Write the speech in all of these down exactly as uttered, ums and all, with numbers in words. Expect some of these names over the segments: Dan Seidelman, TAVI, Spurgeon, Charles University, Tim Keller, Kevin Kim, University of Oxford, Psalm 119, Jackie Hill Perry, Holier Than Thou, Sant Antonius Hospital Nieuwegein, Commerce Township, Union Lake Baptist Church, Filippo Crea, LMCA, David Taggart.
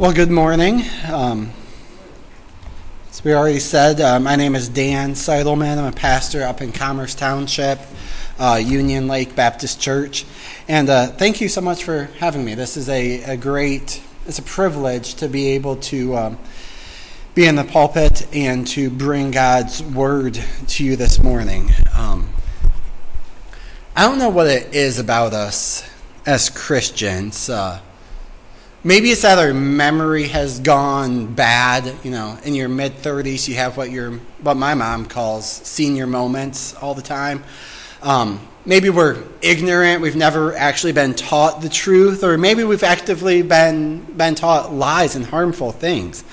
Well, good morning. Um, as we already said, uh, my name is Dan Seidelman. I'm a pastor up in Commerce Township, uh, Union Lake Baptist Church. And uh, thank you so much for having me. This is a, a great, it's a privilege to be able to um, be in the pulpit and to bring God's word to you this morning. Um, I don't know what it is about us as Christians. Uh, Maybe it's that our memory has gone bad. You know, in your mid-thirties, you have what your what my mom calls senior moments all the time. Um, maybe we're ignorant. We've never actually been taught the truth, or maybe we've actively been been taught lies and harmful things.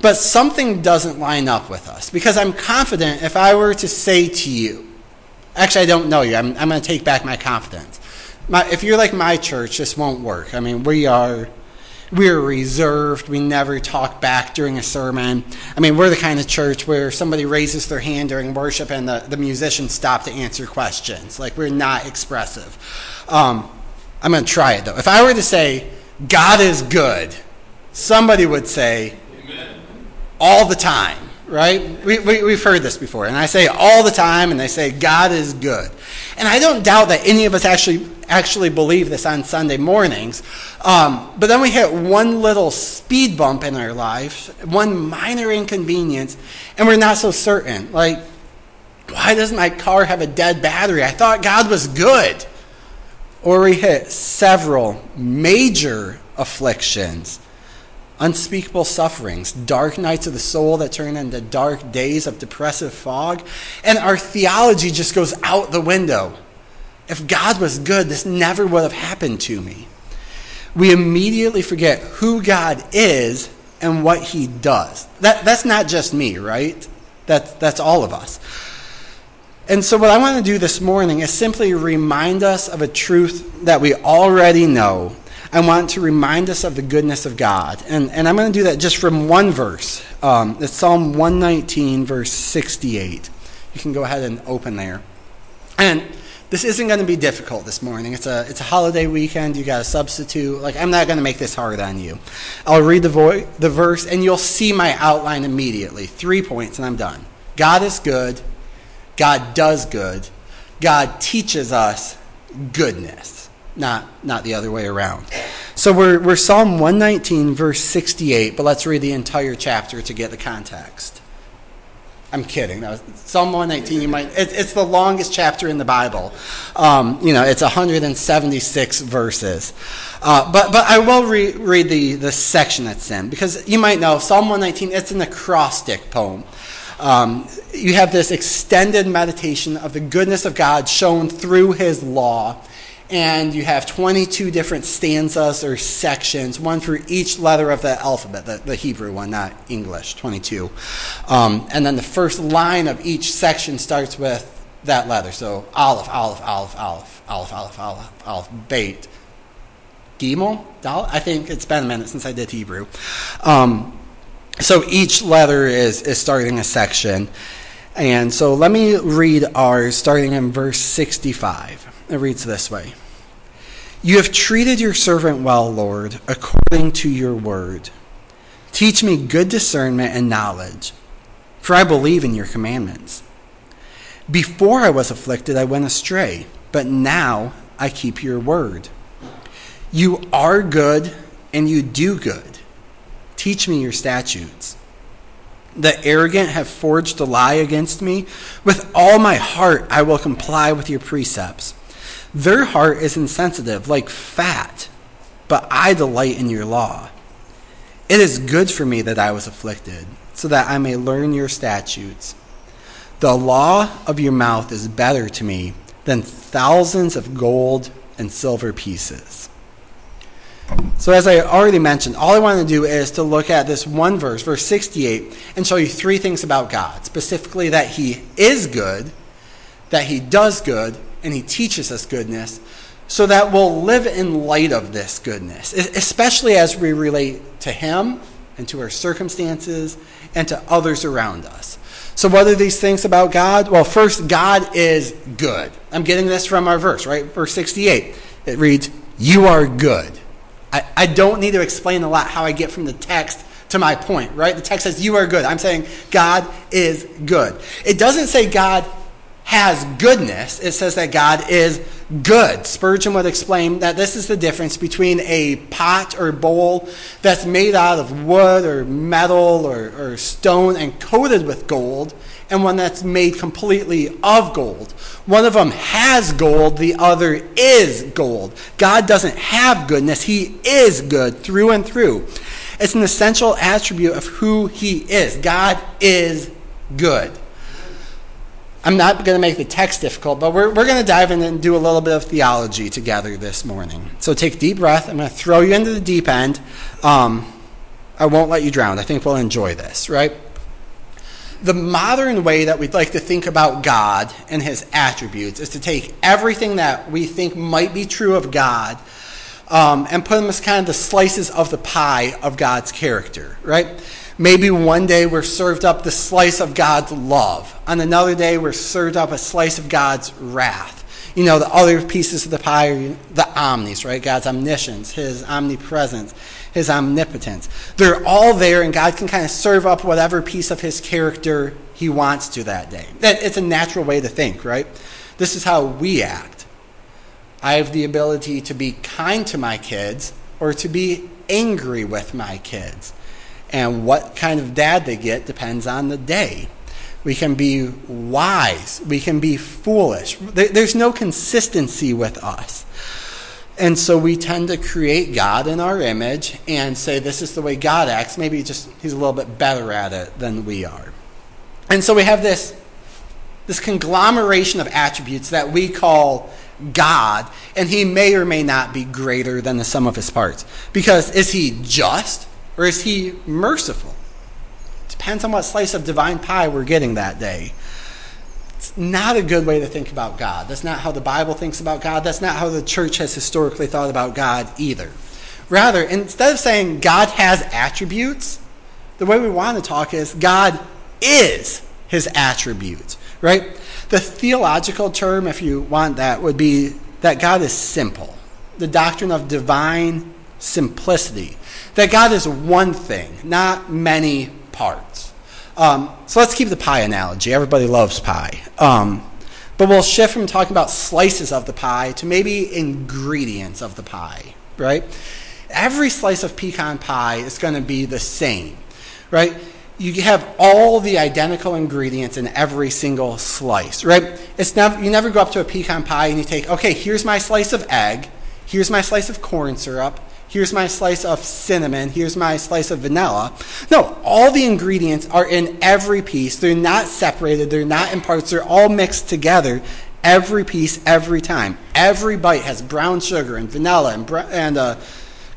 But something doesn't line up with us, because I'm confident if I were to say to you, actually, I don't know you. I'm, I'm going to take back my confidence. My, if you're like my church, this won't work. I mean, we are... We're reserved. We never talk back during a sermon. I mean, we're the kind of church where somebody raises their hand during worship and the, the musicians stop to answer questions. Like, we're not expressive. Um, I'm going to try it, though. If I were to say, God is good, somebody would say, Amen. All the time, right? We, we, we've heard this before. And I say all the time, and they say, God is good. And I don't doubt that any of us actually actually believe this on Sunday mornings. Um, but then we hit one little speed bump in our life, one minor inconvenience, and we're not so certain. Like, why does my car have a dead battery? I thought God was good. Or we hit several major afflictions, unspeakable sufferings, dark nights of the soul that turn into dark days of depressive fog, and our theology just goes out the window. If God was good, this never would have happened to me. We immediately forget who God is and what he does. That, that's not just me, right? That, that's all of us. And so what I want to do this morning is simply remind us of a truth that we already know. I want to remind us of the goodness of God. And, and I'm going to do that just from one verse. Um, it's Psalm one nineteen, verse sixty-eight. You can go ahead and open there. And this isn't going to be difficult this morning. It's a it's a holiday weekend. You got a substitute. Like, I'm not going to make this hard on you. I'll read the vo- the verse, and you'll see my outline immediately. Three points, and I'm done. God is good. God does good. God teaches us goodness, not not the other way around. So we're we're Psalm one nineteen, verse sixty-eight. But let's read the entire chapter to get the context. I'm kidding. That was Psalm one nineteen. You might. It, it's the longest chapter in the Bible. Um, you know, it's one hundred seventy-six verses. Uh, but but I will re- read the the section it's in, because you might know Psalm one nineteen. It's an acrostic poem. Um, you have this extended meditation of the goodness of God shown through His law, and you have twenty-two different stanzas or sections, one for each letter of the alphabet, the, the Hebrew one, not English, twenty-two. Um, and then the first line of each section starts with that letter. So Aleph, Aleph, Aleph, Aleph, Aleph, Aleph, Aleph, Aleph, Beit, Gimel, Dal. I think it's been a minute since I did Hebrew. Um, so each letter is, is starting a section. And so let me read ours starting in verse sixty-five. It reads this way. You have treated your servant well, Lord, according to your word. Teach me good discernment and knowledge, for I believe in your commandments. Before I was afflicted, I went astray, but now I keep your word. You are good, and you do good. Teach me your statutes. The arrogant have forged a lie against me. With all my heart, I will comply with your precepts. Their heart is insensitive, like fat, but I delight in your law. It is good for me that I was afflicted, so that I may learn your statutes. The law of your mouth is better to me than thousands of gold and silver pieces. So as I already mentioned, all I want to do is to look at this one verse, verse sixty-eight, and show you three things about God, specifically that he is good, that he does good, and he teaches us goodness, so that we'll live in light of this goodness, especially as we relate to him and to our circumstances and to others around us. So what are these things about God? Well, first, God is good. I'm getting this from our verse, right? Verse sixty-eight. It reads, you are good. I, I don't need to explain a lot how I get from the text to my point, right? The text says, you are good. I'm saying God is good. It doesn't say God has goodness. It says that God is good. Spurgeon would explain that this is the difference between a pot or bowl that's made out of wood or metal or, or stone and coated with gold, and one that's made completely of gold. One of them has gold, the other is gold. God doesn't have goodness. He is good through and through. It's an essential attribute of who he is. God is good. I'm not going to make the text difficult, but we're, we're going to dive in and do a little bit of theology together this morning. So take a deep breath. I'm going to throw you into the deep end. Um, I won't let you drown. I think we'll enjoy this, right? The modern way that we'd like to think about God and his attributes is to take everything that we think might be true of God um, and put them as kind of the slices of the pie of God's character, right? Maybe one day we're served up the slice of God's love. On another day, we're served up a slice of God's wrath. You know, the other pieces of the pie are the omnis, right? God's omniscience, his omnipresence, his omnipotence. They're all there, and God can kind of serve up whatever piece of his character he wants to that day. It's a natural way to think, right? This is how we act. I have the ability to be kind to my kids or to be angry with my kids. And what kind of dad they get depends on the day. We can be wise. We can be foolish. There's no consistency with us. And so we tend to create God in our image and say, this is the way God acts. Maybe just he's a little bit better at it than we are. And so we have this, this conglomeration of attributes that we call God, and he may or may not be greater than the sum of his parts. Because is he just or is he merciful? Depends on what slice of divine pie we're getting that day. It's not a good way to think about God. That's not how the Bible thinks about God. That's not how the church has historically thought about God either. Rather, instead of saying God has attributes, the way we want to talk is God is his attributes, right? The theological term, if you want that, would be that God is simple. The doctrine of divine simplicity. That God is one thing, not many parts. Um, so let's keep the pie analogy. Everybody loves pie. Um, but we'll shift from talking about slices of the pie to maybe ingredients of the pie, right? Every slice of pecan pie is going to be the same, right? You have all the identical ingredients in every single slice, right? It's never, you never go up to a pecan pie and you take, okay, here's my slice of egg, here's my slice of corn syrup, here's my slice of cinnamon, here's my slice of vanilla. No, all the ingredients are in every piece. They're not separated. They're not in parts. They're all mixed together, every piece, every time. Every bite has brown sugar and vanilla and, and uh,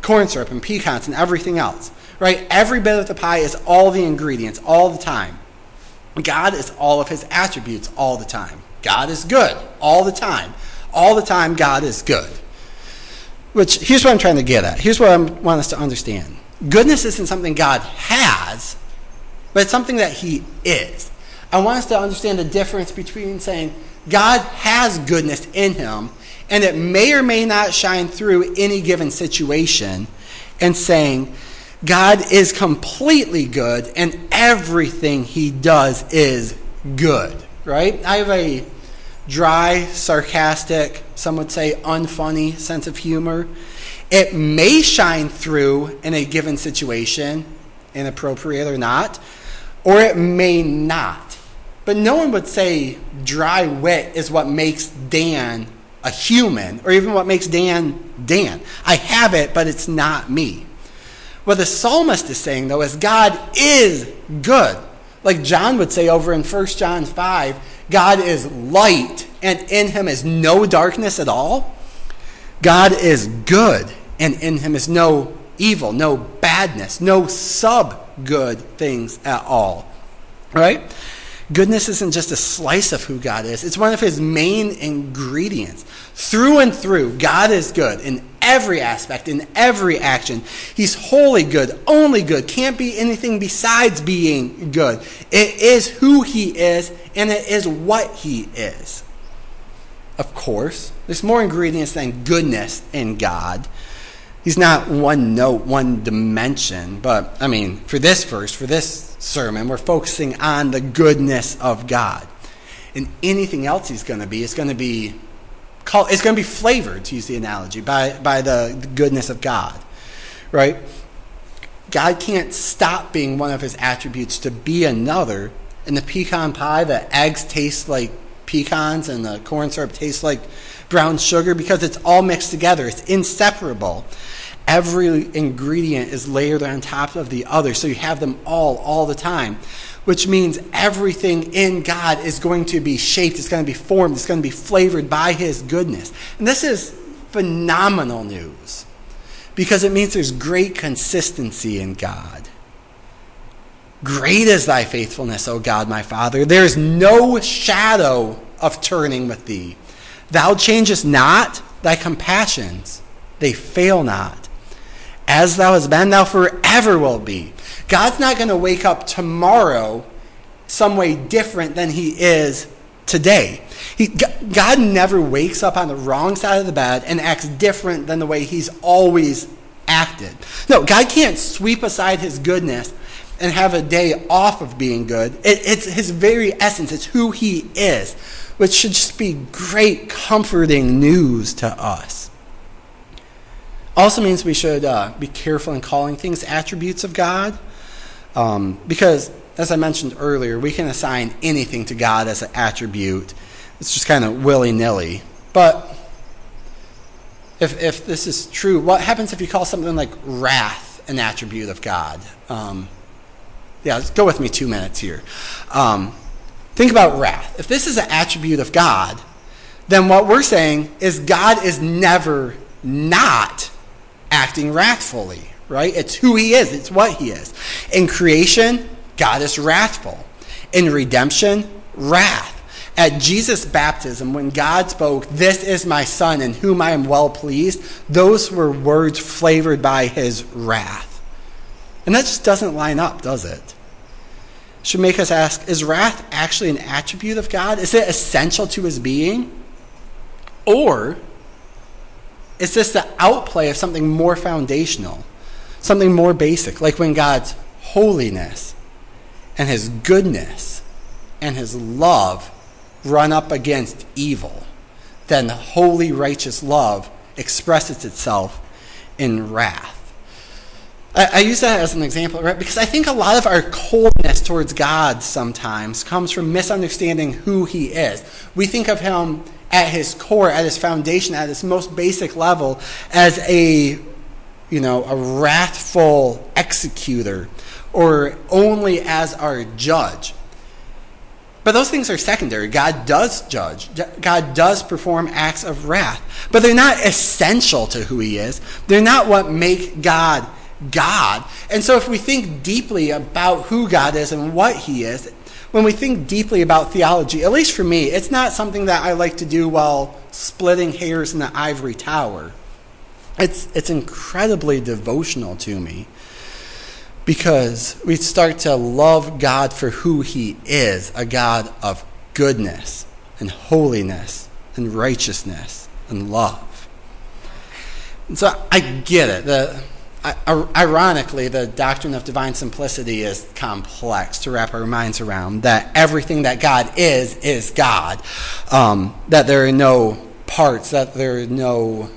corn syrup and pecans and everything else, right? Every bit of the pie is all the ingredients all the time. God is all of his attributes all the time. God is good all the time. All the time, God is good. Which, here's what I'm trying to get at. Here's what I want us to understand. Goodness isn't something God has, but it's something that he is. I want us to understand the difference between saying God has goodness in him, and it may or may not shine through any given situation, and saying God is completely good, and everything he does is good, right? I have a dry, sarcastic, some would say unfunny sense of humor. It may shine through in a given situation, inappropriate or not, or it may not. But no one would say dry wit is what makes Dan a human, or even what makes Dan, Dan. I have it, but it's not me. What the psalmist is saying, though, is God is good. Like John would say over in First John five, God is light, and in him is no darkness at all. God is good, and in him is no evil, no badness, no sub-good things at all, right? Goodness isn't just a slice of who God is. It's one of his main ingredients. Through and through, God is good in every aspect, in every action. He's wholly good, only good, can't be anything besides being good. It is who he is, and it is what he is. Of course, there's more ingredients than goodness in God. He's not one note, one dimension. But, I mean, for this verse, for this sermon, we're focusing on the goodness of God. And anything else he's going to be, it's going to be called, it's going to be flavored, to use the analogy, by, by the, the goodness of God, right? God can't stop being one of his attributes to be another. And the pecan pie, the eggs taste like pecans and the corn syrup tastes like brown sugar because it's all mixed together. It's inseparable. Every ingredient is layered on top of the other, so you have them all, all the time, which means everything in God is going to be shaped, it's going to be formed, it's going to be flavored by his goodness. And this is phenomenal news because it means there's great consistency in God. Great is thy faithfulness, O God, my Father. There is no shadow of turning with thee. Thou changest not, thy compassions, they fail not. As thou hast been, thou forever will be. God's not going to wake up tomorrow some way different than he is today. He, God never wakes up on the wrong side of the bed and acts different than the way he's always acted. No, God can't sweep aside his goodness and have a day off of being good. It, it's his very essence. It's who he is, which should just be great, comforting news to us. Also means we should uh, be careful in calling things attributes of God, um, because, as I mentioned earlier, we can assign anything to God as an attribute. It's just kind of willy-nilly. But if if this is true, what happens if you call something like wrath an attribute of God? Um, yeah, let's go with me two minutes here. Um, think about wrath. If this is an attribute of God, then what we're saying is God is never not acting wrathfully, right? It's who he is. It's what he is. In creation, God is wrathful. In redemption, wrath. At Jesus' baptism, when God spoke, "This is my son in whom I am well pleased," those were words flavored by his wrath. And that just doesn't line up, does it? Should make us ask, is wrath actually an attribute of God? Is it essential to his being? Or is this the outplay of something more foundational, something more basic, like when God's holiness and his goodness and his love run up against evil, then the holy, righteous love expresses itself in wrath. I, I use that as an example, right? Because I think a lot of our coldness towards God sometimes comes from misunderstanding who he is. We think of him at his core, at his foundation, at his most basic level, as a, you know, a wrathful executor, or only as our judge. But those things are secondary. God does judge. God does perform acts of wrath. But they're not essential to who he is. They're not what make God God. And so if we think deeply about who God is and what he is, when we think deeply about theology, at least for me, it's not something that I like to do while splitting hairs in the ivory tower. It's it's incredibly devotional to me because we start to love God for who he is, a God of goodness and holiness and righteousness and love. And so I get it. The Ironically, the doctrine of divine simplicity is complex to wrap our minds around, that everything that God is, is God, um, that there are no parts, that there are no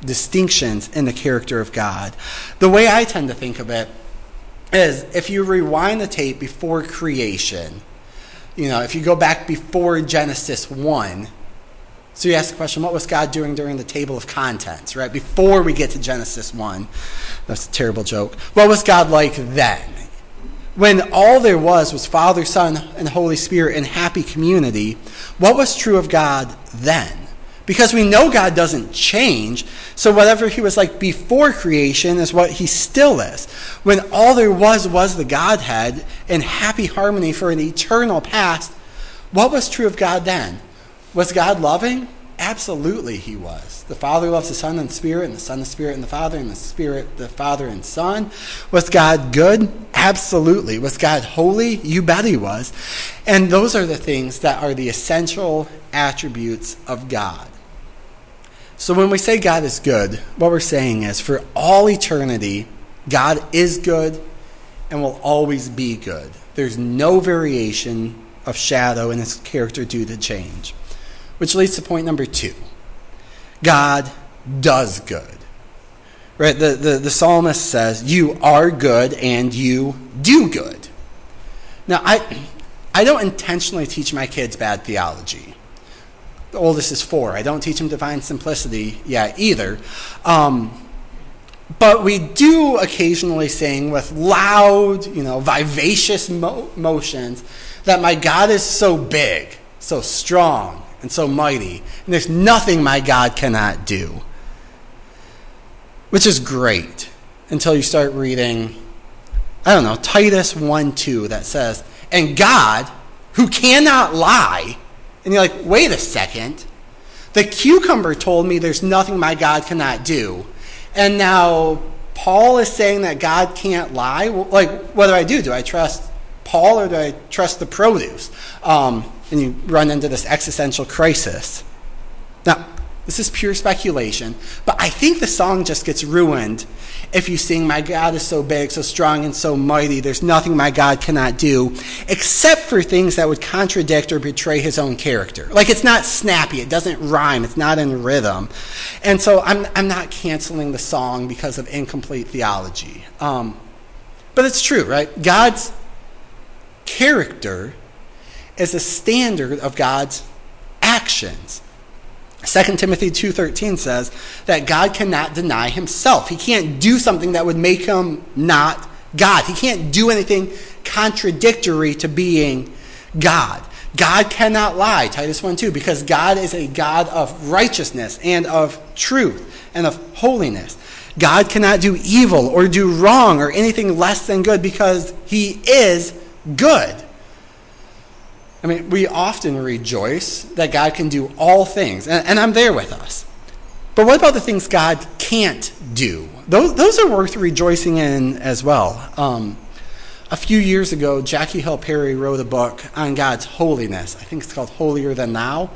distinctions in the character of God. The way I tend to think of it is if you rewind the tape before creation, you know, if you go back before Genesis one, so you ask the question, what was God doing during the table of contents, right? Before we get to Genesis one. That's a terrible joke. What was God like then? When all there was was Father, Son, and Holy Spirit in happy community, what was true of God then? Because we know God doesn't change, so whatever he was like before creation is what he still is. When all there was was the Godhead in happy harmony for an eternal past, what was true of God then? Was God loving? Absolutely he was. The Father loves the Son and the Spirit, and the Son, the Spirit, and the Father, and the Spirit, the Father, and Son. Was God good? Absolutely. Was God holy? You bet he was. And those are the things that are the essential attributes of God. So when we say God is good, what we're saying is for all eternity, God is good and will always be good. There's no variation of shadow in his character due to change. Which leads to point number two. God does good. Right? The, the, the psalmist says, you are good and you do good. Now, I, I don't intentionally teach my kids bad theology. The oldest is four. I don't teach them divine simplicity yet either. Um, but we do occasionally sing with loud, you know, vivacious mo- motions that my God is so big, so strong, and so mighty, and there's nothing my God cannot do. Which is great until you start reading, I don't know, Titus one two that says, and God, who cannot lie, and you're like, wait a second, the cucumber told me there's nothing my God cannot do, and now Paul is saying that God can't lie? Like, what do I do? Do I trust Paul or do I trust the produce? Um, and you run into this existential crisis. Now, this is pure speculation, but I think the song just gets ruined if you sing, my God is so big, so strong, and so mighty, there's nothing my God cannot do, except for things that would contradict or betray his own character. Like, it's not snappy, it doesn't rhyme, it's not in rhythm. And so I'm I'm not canceling the song because of incomplete theology. Um, but it's true, right? God's character is a standard of God's actions. Second Timothy two thirteen says that God cannot deny himself. He can't do something that would make him not God. He can't do anything contradictory to being God. God cannot lie, Titus one two, because God is a God of righteousness and of truth and of holiness. God cannot do evil or do wrong or anything less than good because he is good. I mean, we often rejoice that God can do all things, and, and I'm there with us. But what about the things God can't do? Those, those are worth rejoicing in as well. Um, a few years ago, Jackie Hill Perry wrote a book on God's holiness. I think it's called Holier Than Thou.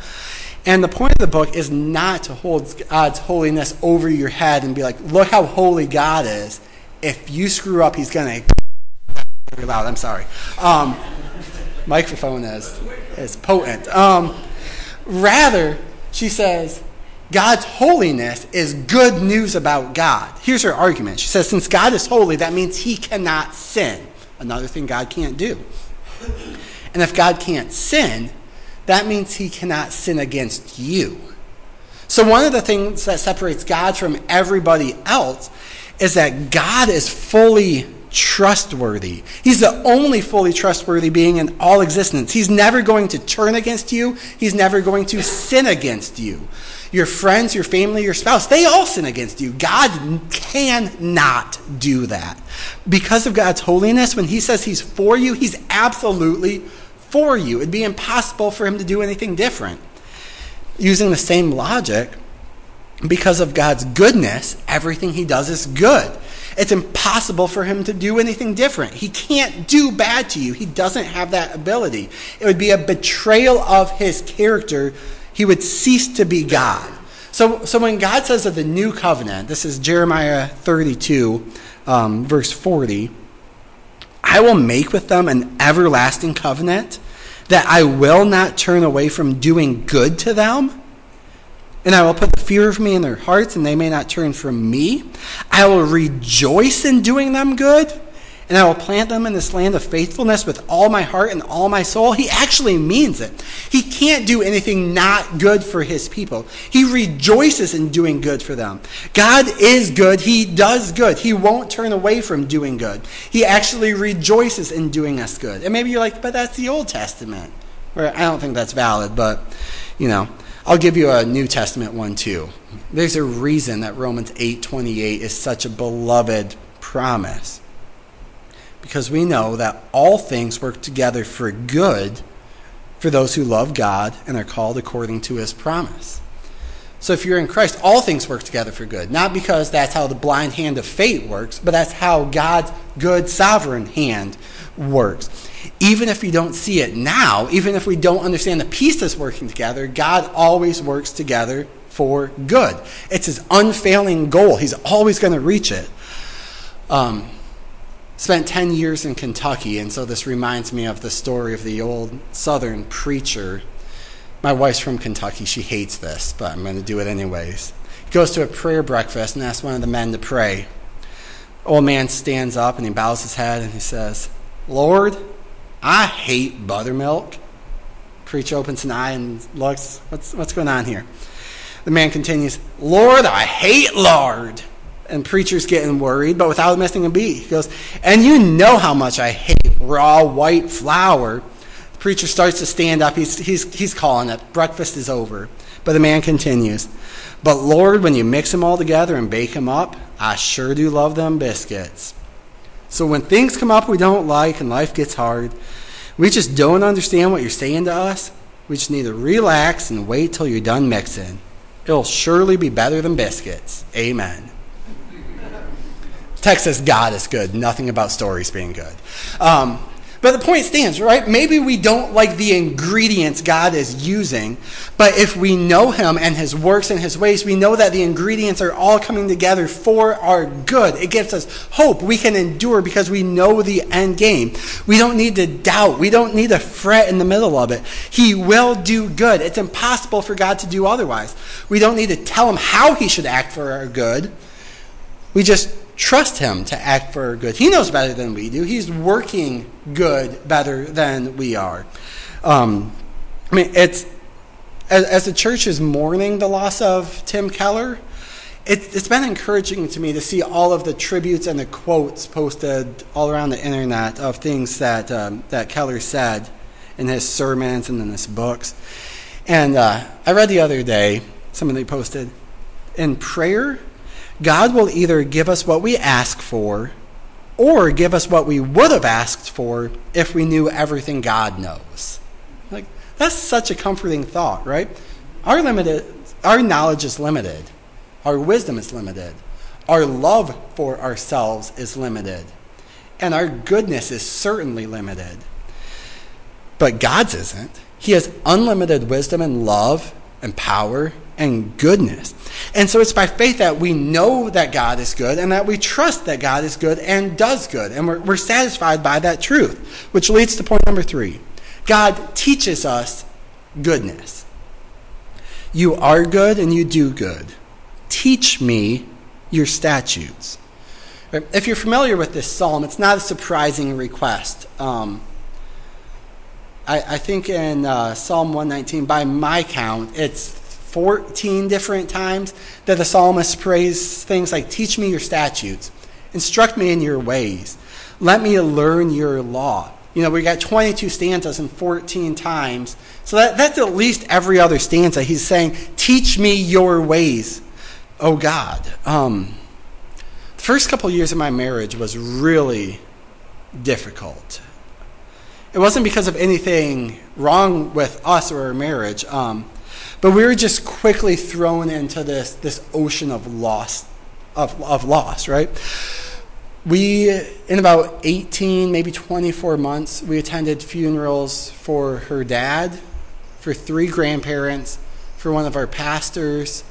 And the point of the book is not to hold God's holiness over your head and be like, look how holy God is. If you screw up, he's going to... Very loud, I'm sorry. Um... microphone is is potent. Um, rather, she says, God's holiness is good news about God. Here's her argument. She says, since God is holy, that means he cannot sin. Another thing God can't do. And if God can't sin, that means he cannot sin against you. So one of the things that separates God from everybody else is that God is fully trustworthy. He's the only fully trustworthy being in all existence. He's never going to turn against you. He's never going to sin against you. Your friends, your family, your spouse, they all sin against you. God cannot do that. Because of God's holiness, when he says he's for you, he's absolutely for you. It'd be impossible for him to do anything different. Using the same logic, because of God's goodness, everything he does is good. It's impossible for him to do anything different. He can't do bad to you. He doesn't have that ability. It would be a betrayal of his character. He would cease to be God. So, so when God says of the new covenant, this is Jeremiah thirty-two, um, verse forty, I will make with them an everlasting covenant that I will not turn away from doing good to them. And I will put the fear of me in their hearts, and they may not turn from me. I will rejoice in doing them good, and I will plant them in this land of faithfulness with all my heart and all my soul. He actually means it. He can't do anything not good for his people. He rejoices in doing good for them. God is good. He does good. He won't turn away from doing good. He actually rejoices in doing us good. And maybe you're like, but that's the Old Testament. Well, I don't think that's valid, but, you know. I'll give you a New Testament one too. There's a reason that Romans eight twenty-eight is such a beloved promise. Because we know that all things work together for good for those who love God and are called according to his promise. So if you're in Christ, all things work together for good. Not because that's how the blind hand of fate works, but that's how God's good sovereign hand works. Even if you don't see it now, even if we don't understand the pieces working together, God always works together for good. It's his unfailing goal. He's always going to reach it. Um, spent ten years in Kentucky, and so this reminds me of the story of the old Southern preacher. My wife's from Kentucky. She hates this, but I'm going to do it anyways. He goes to a prayer breakfast and asks one of the men to pray. Old man stands up and he bows his head and he says, "Lord, I hate buttermilk." Preacher opens an eye and looks, what's what's going on here? The man continues, "Lord, I hate lard." And preacher's getting worried, but without missing a beat, he goes, "And you know how much I hate raw white flour." The preacher starts to stand up. He's he's he's calling it. Breakfast is over. But the man continues, "But Lord, when you mix them all together and bake them up, I sure do love them biscuits." So when things come up we don't like and life gets hard, we just don't understand what you're saying to us. We just need to relax and wait till you're done mixing. It'll surely be better than biscuits. Amen. Texas God is good. Nothing about stories being good. Um, But the point stands, right? Maybe we don't like the ingredients God is using, but if we know him and his works and his ways, we know that the ingredients are all coming together for our good. It gives us hope. We can endure because we know the end game. We don't need to doubt. We don't need to fret in the middle of it. He will do good. It's impossible for God to do otherwise. We don't need to tell him how he should act for our good. We just trust him to act for our good. He knows better than we do. He's working good better than we are. Um, I mean, it's as, as the church is mourning the loss of Tim Keller, it, it's been encouraging to me to see all of the tributes and the quotes posted all around the internet of things that um, that Keller said in his sermons and in his books. And uh, I read the other day, somebody posted, "In prayer, God will either give us what we ask for or give us what we would have asked for if we knew everything God knows." Like, that's such a comforting thought, right? Our limited, our knowledge is limited. Our wisdom is limited. Our love for ourselves is limited. And our goodness is certainly limited. But God's isn't. He has unlimited wisdom and love and power and goodness. And so it's by faith that we know that God is good and that we trust that God is good and does good. And we're, we're satisfied by that truth, which leads to point number three. God teaches us goodness. "You are good and you do good. Teach me your statutes." If you're familiar with this psalm, it's not a surprising request. Um, I, I think in uh, Psalm one nineteen, by my count, it's fourteen different times that the psalmist prays things like, "Teach me your statutes, instruct me in your ways, let me learn your law." You know, we got twenty-two stanzas and fourteen times. So that, that's at least every other stanza. He's saying, "Teach me your ways, oh God." Um, the first couple years of my marriage was really difficult. It wasn't because of anything wrong with us or our marriage. Um, But we were just quickly thrown into this, this ocean of loss, of, of loss, right? We, in about eighteen, maybe twenty-four months, we attended funerals for her dad, for three grandparents, for one of our pastors,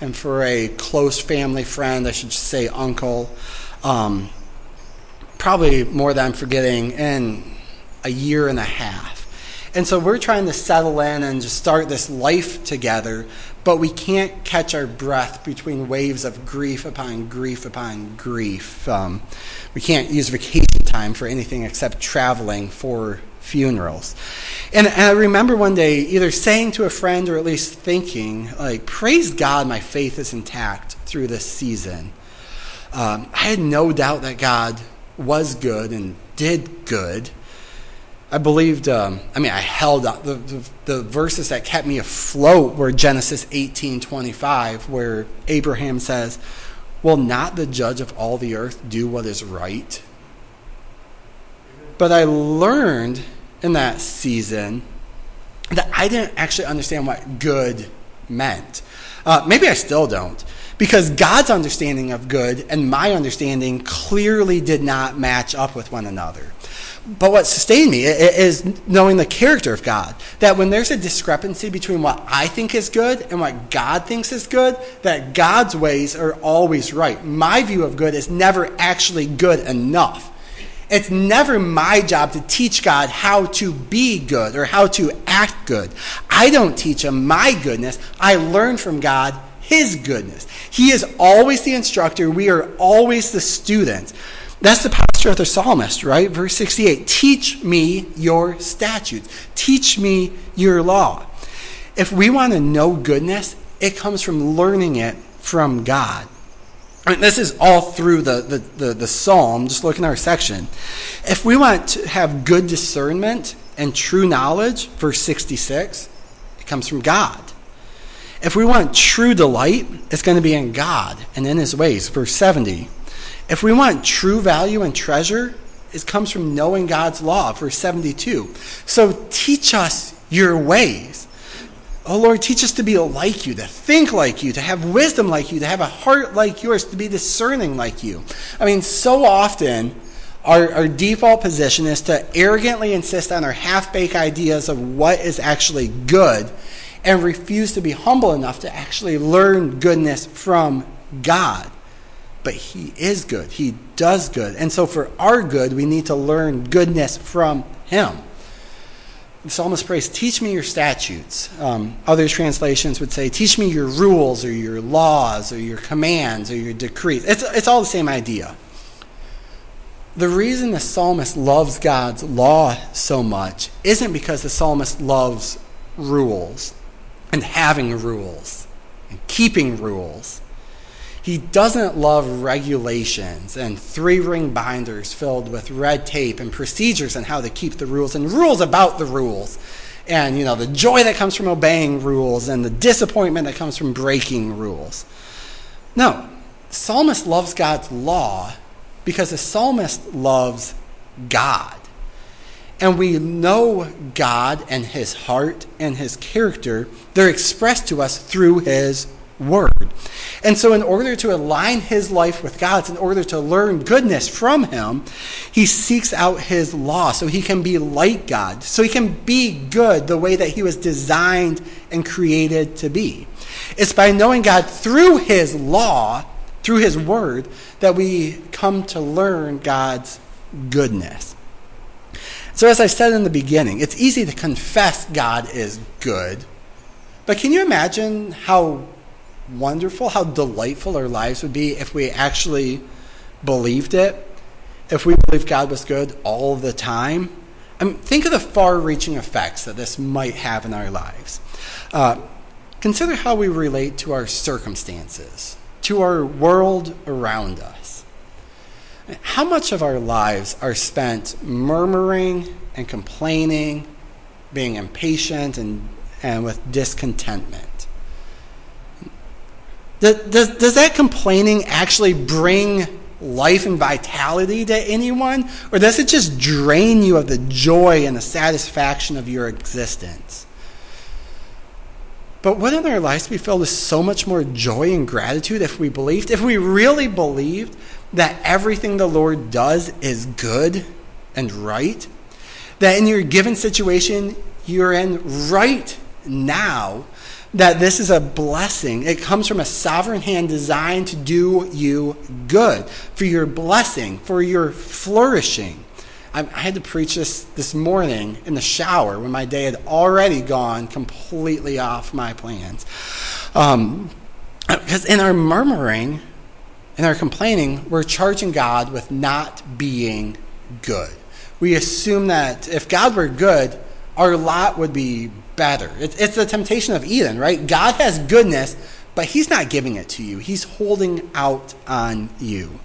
and for a close family friend, I should say uncle. Um, probably more than I'm forgetting, in a year and a half. And so we're trying to settle in and just start this life together, but we can't catch our breath between waves of grief upon grief upon grief. Um, we can't use vacation time for anything except traveling for funerals. And, and I remember one day either saying to a friend or at least thinking, like, "Praise God, my faith is intact through this season." Um, I had no doubt that God was good and did good. I believed, um, I mean, I held up. The, the, the verses that kept me afloat were Genesis eighteen twenty-five, where Abraham says, "Will not the judge of all the earth do what is right?" But I learned in that season that I didn't actually understand what good meant. Uh, maybe I still don't, because God's understanding of good and my understanding clearly did not match up with one another. But what sustained me is knowing the character of God. That when there's a discrepancy between what I think is good and what God thinks is good, that God's ways are always right. My view of good is never actually good enough. It's never my job to teach God how to be good or how to act good. I don't teach him my goodness. I learn from God his goodness. He is always the instructor. We are always the students. That's the posture of the psalmist, right? Verse sixty-eight, teach me your statutes. Teach me your law. If we want to know goodness, it comes from learning it from God. I mean, this is all through the, the, the, the psalm. Just look in our section. If we want to have good discernment and true knowledge, verse sixty-six, it comes from God. If we want true delight, it's going to be in God and in his ways, verse seventy. If we want true value and treasure, it comes from knowing God's law, verse seventy-two. So teach us your ways. Oh, Lord, teach us to be like you, to think like you, to have wisdom like you, to have a heart like yours, to be discerning like you. I mean, so often our, our default position is to arrogantly insist on our half-baked ideas of what is actually good and refuse to be humble enough to actually learn goodness from God. But he is good. He does good. And so for our good, we need to learn goodness from him. The psalmist prays, teach me your statutes. Um, other translations would say, teach me your rules or your laws or your commands or your decrees. It's, it's all the same idea. The reason the psalmist loves God's law so much isn't because the psalmist loves rules and having rules and keeping rules. He doesn't love regulations and three-ring binders filled with red tape and procedures on how to keep the rules and rules about the rules and, you know, the joy that comes from obeying rules and the disappointment that comes from breaking rules. No, the psalmist loves God's law because the psalmist loves God. And we know God and his heart and his character. They're expressed to us through his word. And so in order to align his life with God's, in order to learn goodness from him, he seeks out his law so he can be like God, so he can be good the way that he was designed and created to be. It's by knowing God through his law, through his word, that we come to learn God's goodness. So as I said in the beginning, it's easy to confess God is good, but can you imagine how wonderful, how delightful our lives would be if we actually believed it, if we believed God was good all the time? I mean, think of the far-reaching effects that this might have in our lives. Uh, consider how we relate to our circumstances, to our world around us. How much of our lives are spent murmuring and complaining, being impatient and, and with discontentment? Does, does that complaining actually bring life and vitality to anyone? Or does it just drain you of the joy and the satisfaction of your existence? But wouldn't our lives be filled with so much more joy and gratitude if we believed, if we really believed that everything the Lord does is good and right? That in your given situation you're in right now, that this is a blessing. It comes from a sovereign hand designed to do you good, for your blessing, for your flourishing. I, I had to preach this this morning in the shower when my day had already gone completely off my plans. Um, because in our murmuring, in our complaining, we're charging God with not being good. We assume that if God were good, our lot would be better. It's, it's the temptation of Eden, right? God has goodness, but he's not giving it to you. He's holding out on you.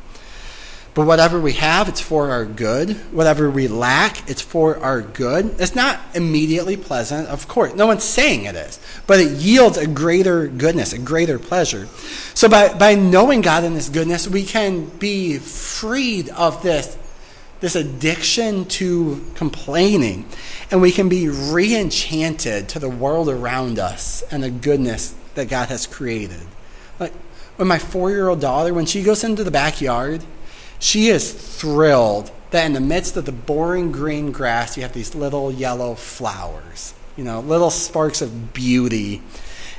But whatever we have, it's for our good. Whatever we lack, it's for our good. It's not immediately pleasant, of course. No one's saying it is, but it yields a greater goodness, a greater pleasure. So by, by knowing God in his goodness, we can be freed of this this addiction to complaining, and we can be re-enchanted to the world around us and the goodness that God has created. Like when my four-year-old daughter, when she goes into the backyard, she is thrilled that in the midst of the boring green grass, you have these little yellow flowers, you know, little sparks of beauty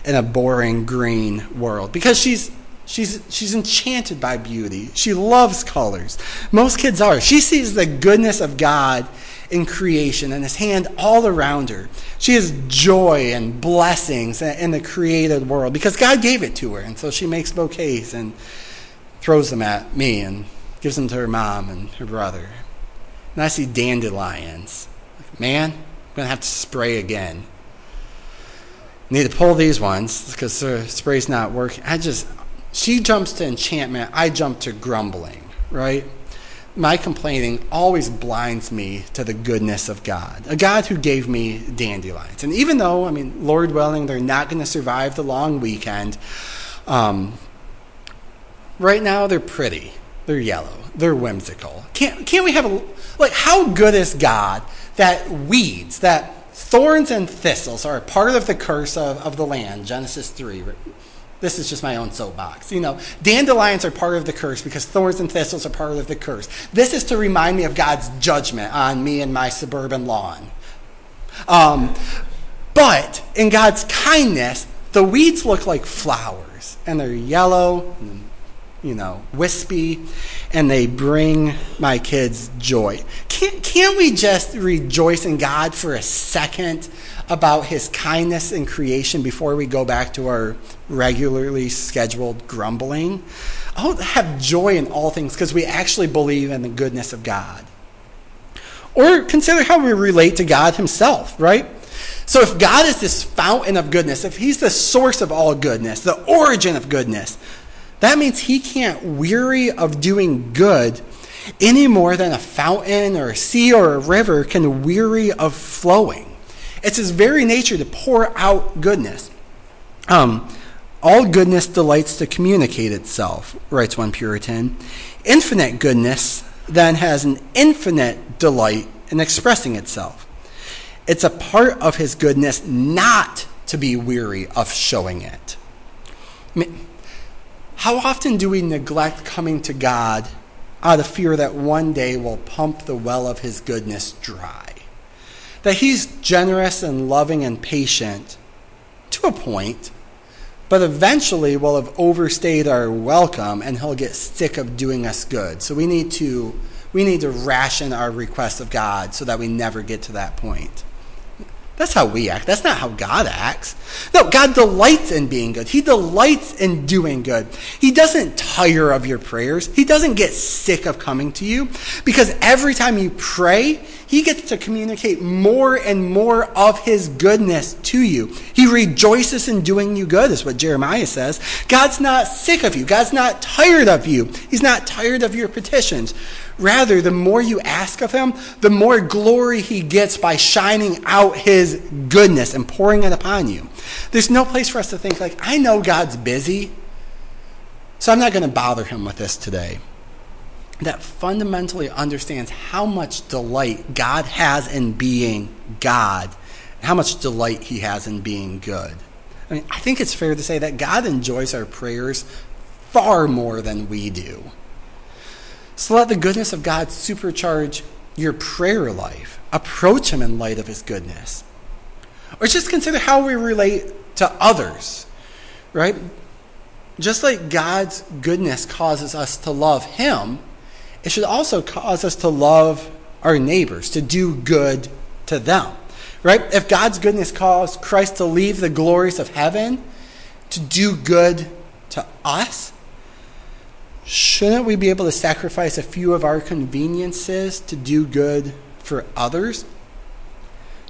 in a boring green world. Because she's she's she's enchanted by beauty. She loves colors. Most kids are. She sees the goodness of God in creation and his hand all around her. She has joy and blessings in the created world because God gave it to her. And so she makes bouquets and throws them at me and gives them to her mom and her brother. And I see dandelions. Man, I'm going to have to spray again. I need to pull these ones because the spray's not working. I just, she jumps to enchantment. I jump to grumbling, right? My complaining always blinds me to the goodness of God, a God who gave me dandelions. And even though, I mean, Lord willing, they're not going to survive the long weekend, um, right now they're pretty. They're yellow. They're whimsical. Can't, can't we have a... Like, how good is God that weeds, that thorns and thistles are a part of the curse of, of the land, Genesis three. This is just my own soapbox. You know, dandelions are part of the curse because thorns and thistles are part of the curse. This is to remind me of God's judgment on me and my suburban lawn. Um, but in God's kindness, the weeds look like flowers, and they're yellow and, you know, wispy, and they bring my kids joy. Can't, can't we just rejoice in God for a second about his kindness in creation before we go back to our regularly scheduled grumbling? Oh, have joy in all things because we actually believe in the goodness of God. Or consider how we relate to God himself, right? So if God is this fountain of goodness, if he's the source of all goodness, the origin of goodness, that means he can't weary of doing good any more than a fountain or a sea or a river can weary of flowing. It's his very nature to pour out goodness. Um, all goodness delights to communicate itself, writes one Puritan. Infinite goodness then has an infinite delight in expressing itself. It's a part of his goodness not to be weary of showing it. I mean, how often do we neglect coming to God out of fear that one day we'll pump the well of his goodness dry? That he's generous and loving and patient to a point, but eventually we'll have overstayed our welcome and he'll get sick of doing us good. So we need to we need to ration our requests of God so that we never get to that point. That's how we act. That's not how God acts. No, God delights in being good. He delights in doing good. He doesn't tire of your prayers. He doesn't get sick of coming to you because every time you pray, he gets to communicate more and more of his goodness to you. He rejoices in doing you good, is what Jeremiah says. God's not sick of you. God's not tired of you. He's not tired of your petitions. Rather, the more you ask of him, the more glory he gets by shining out his goodness and pouring it upon you. There's no place for us to think, like, I know God's busy, so I'm not going to bother him with this today. That fundamentally understands how much delight God has in being God, and how much delight he has in being good. I mean, I think it's fair to say that God enjoys our prayers far more than we do. So let the goodness of God supercharge your prayer life. Approach him in light of his goodness. Or just consider how we relate to others, right? Just like God's goodness causes us to love him, it should also cause us to love our neighbors, to do good to them, right? If God's goodness caused Christ to leave the glories of heaven to do good to us, shouldn't we be able to sacrifice a few of our conveniences to do good for others?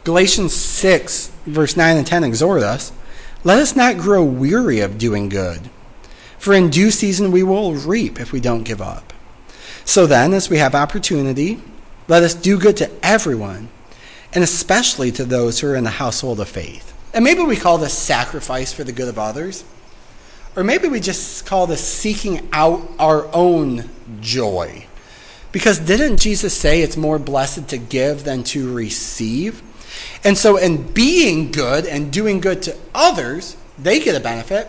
Galatians six, verse nine and ten exhort us, let us not grow weary of doing good, for in due season we will reap if we don't give up. So then, as we have opportunity, let us do good to everyone, and especially to those who are in the household of faith. And maybe we call this sacrifice for the good of others. Or maybe we just call this seeking out our own joy. Because didn't Jesus say it's more blessed to give than to receive? And so in being good and doing good to others, they get a benefit,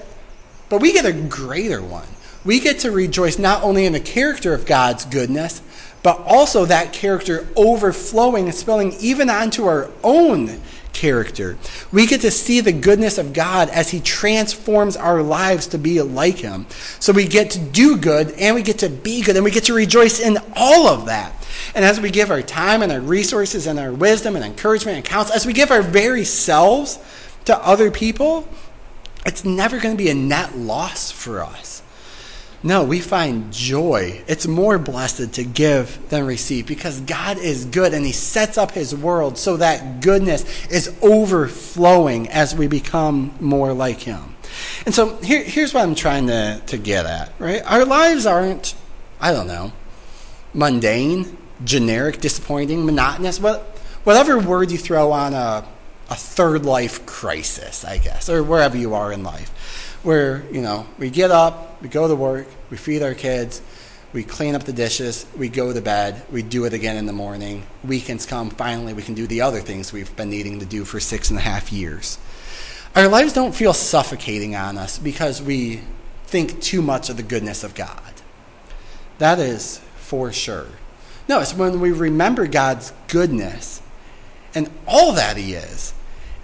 but we get a greater one. We get to rejoice not only in the character of God's goodness, but also that character overflowing and spilling even onto our own character. We get to see the goodness of God as he transforms our lives to be like him. So we get to do good and we get to be good and we get to rejoice in all of that. And as we give our time and our resources and our wisdom and encouragement and counsel, as we give our very selves to other people, it's never going to be a net loss for us. No, we find joy. It's more blessed to give than receive because God is good and he sets up his world so that goodness is overflowing as we become more like him. And so here, here's what I'm trying to, to get at, right? Our lives aren't, I don't know, mundane, generic, disappointing, monotonous, what, whatever word you throw on a, a third life crisis, I guess, or wherever you are in life. Where, you know, we get up, we go to work, we feed our kids, we clean up the dishes, we go to bed, we do it again in the morning. Weekends come, finally we can do the other things we've been needing to do for six and a half years. Our lives don't feel suffocating on us because we think too much of the goodness of God. That is for sure. No, it's when we remember God's goodness and all that he is,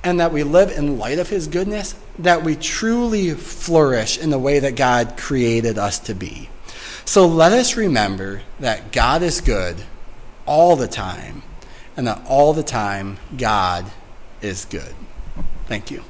and that we live in light of his goodness, that we truly flourish in the way that God created us to be. So let us remember that God is good all the time, and that all the time God is good. Thank you.